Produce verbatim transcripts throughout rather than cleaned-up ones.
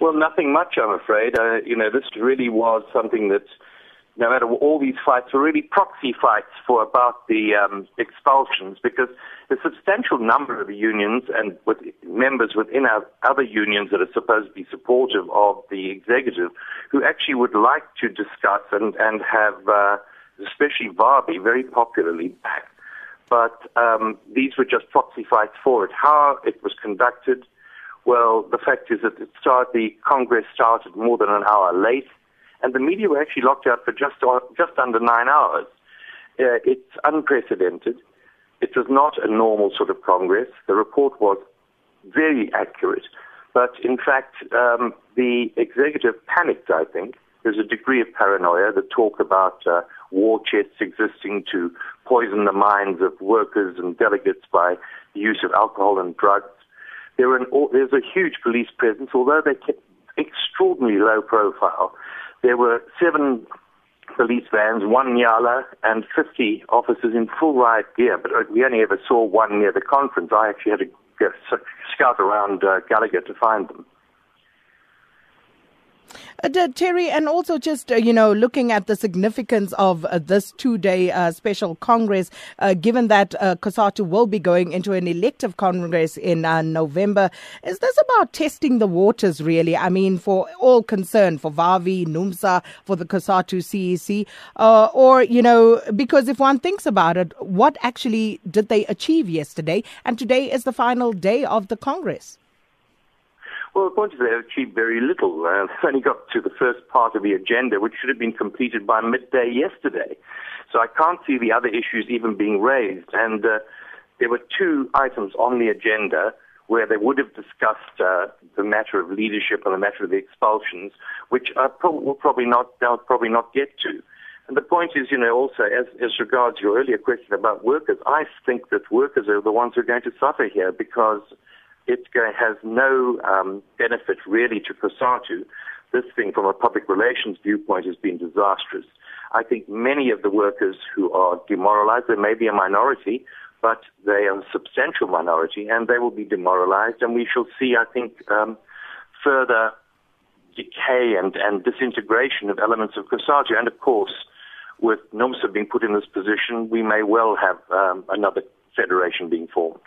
Well, nothing much, I'm afraid. Uh, you know, this really was something that, no matter all these fights, were really proxy fights for about the um, expulsions, because a substantial number of the unions and with members within our other unions that are supposed to be supportive of the executive, who actually would like to discuss and, and have, uh, especially Vavi, very popularly backed. But um, these were just proxy fights for it. How it was conducted, well, the fact is that it started, the Congress started more than an hour late, and the media were actually locked out for just just under nine hours. Uh, it's unprecedented. It was not a normal sort of Congress. The report was very accurate. But in fact, um, the executive panicked, I think. There's a degree of paranoia, the talk about uh, war chests existing to poison the minds of workers and delegates by the use of alcohol and drugs. There were an, there's a huge police presence, although they kept extraordinarily low profile. There were seven police vans, one Nyala, and fifty officers in full riot gear, but we only ever saw one near the conference. I actually had to go scout around uh, Gallagher to find them. Uh, Terry, and also just, uh, you know, looking at the significance of uh, this two-day uh, special Congress, uh, given that uh, Cosatu will be going into an elective Congress in uh, November, is this about testing the waters, really? I mean, for all concerned, for Vavi, Numsa, for the Cosatu C E C, uh, or, you know, because if one thinks about it, what actually did they achieve yesterday? And today is the final day of the Congress. Well, the point is they achieved very little. Uh, they only got to the first part of the agenda, which should have been completed by midday yesterday. So I can't see the other issues even being raised. And uh, there were two items on the agenda where they would have discussed uh, the matter of leadership and the matter of the expulsions, which I pro- will probably not, they'll probably not get to. And the point is, you know, also, as, as regards your earlier question about workers, I think that workers are the ones who are going to suffer here, because it has no um, benefit, really, to Cosatu. This thing, from a public relations viewpoint, has been disastrous. I think many of the workers who are demoralized, they may be a minority, but they are a substantial minority, and they will be demoralized. And we shall see, I think, um, further decay and, and disintegration of elements of Cosatu. And, of course, with Numsa being put in this position, we may well have um, another federation being formed.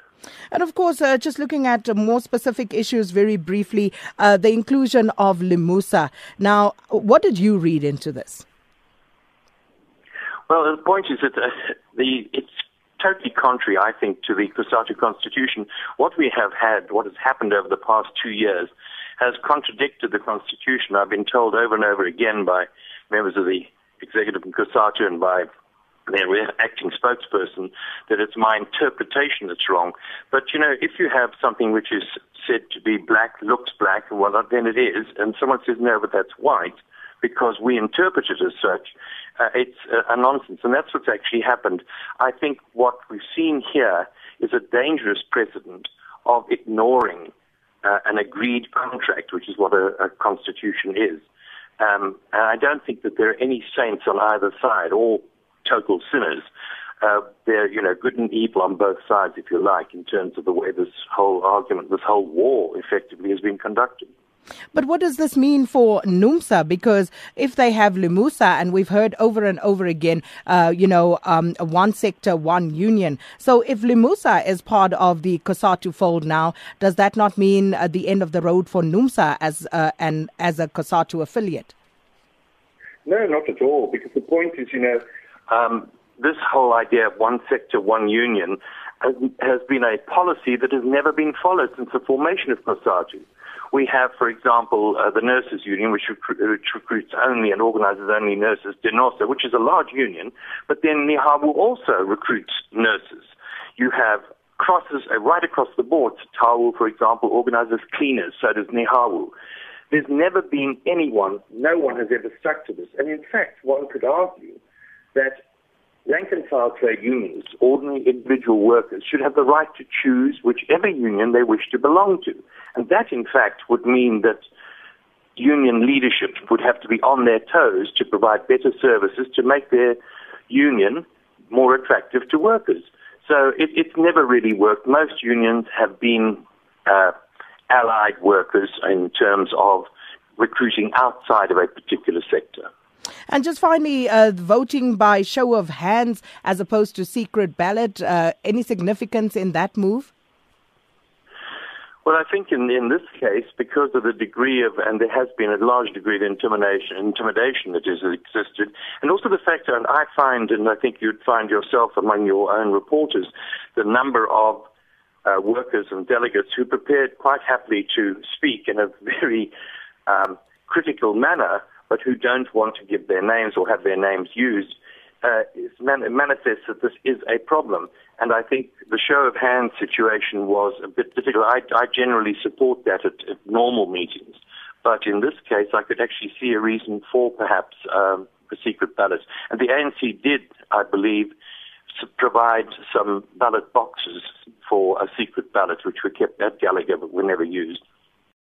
And of course, uh, just looking at uh, more specific issues very briefly, uh, the inclusion of Limusa. Now, what did you read into this? Well, the point is that uh, the, it's totally contrary, I think, to the Cosatu Constitution. What we have had, what has happened over the past two years, has contradicted the Constitution. I've been told over and over again by members of the executive in Cosatu and by their acting spokesperson that it's my interpretation that's wrong. But, you know, if you have something which is said to be black, looks black, well, then it is, and someone says, no, but that's white, because we interpret it as such, uh, it's a, a nonsense. And that's what's actually happened. I think what we've seen here is a dangerous precedent of ignoring uh, an agreed contract, which is what a, a constitution is. Um, and I don't think that there are any saints on either side, or total sinners. Uh, they're, you know, good and evil on both sides, if you like, in terms of the way this whole argument, this whole war, effectively, has been conducted. But what does this mean for Numsa? Because if they have Limusa, and we've heard over and over again, uh, you know, um, one sector, one union. So if Limusa is part of the Cosatu fold now, does that not mean uh, the end of the road for Numsa as uh, and as a Cosatu affiliate? No, not at all. Because the point is, you know, Um, this whole idea of one sector, one union has, has been a policy that has never been followed since the formation of Cosatu. We have, for example, uh, the nurses union, which, recru- which recruits only and organizes only nurses, Denosa, which is a large union, but then Nehawu also recruits nurses. You have crosses uh, right across the board. Tawu, for example, organizes cleaners, so does Nehawu. There's never been anyone, no one has ever stuck to this. And in fact, one could argue that rank and file trade unions, ordinary individual workers, should have the right to choose whichever union they wish to belong to. And that, in fact, would mean that union leadership would have to be on their toes to provide better services to make their union more attractive to workers. So it, it's never really worked. Most unions have been uh, allied workers in terms of recruiting outside of a particular sector. And just finally, uh, voting by show of hands as opposed to secret ballot, uh, any significance in that move? Well, I think in, in this case, because of the degree of, and there has been a large degree of intimidation, intimidation that has existed, and also the fact that I find, and I think you'd find yourself among your own reporters, the number of uh, workers and delegates who prepared quite happily to speak in a very um, critical manner, but who don't want to give their names or have their names used, uh, it manifests that this is a problem. And I think the show of hands situation was a bit difficult. I, I generally support that at, at normal meetings. But in this case, I could actually see a reason for perhaps um, a secret ballot. And the A N C did, I believe, provide some ballot boxes for a secret ballot, which were kept at Gallagher but were never used.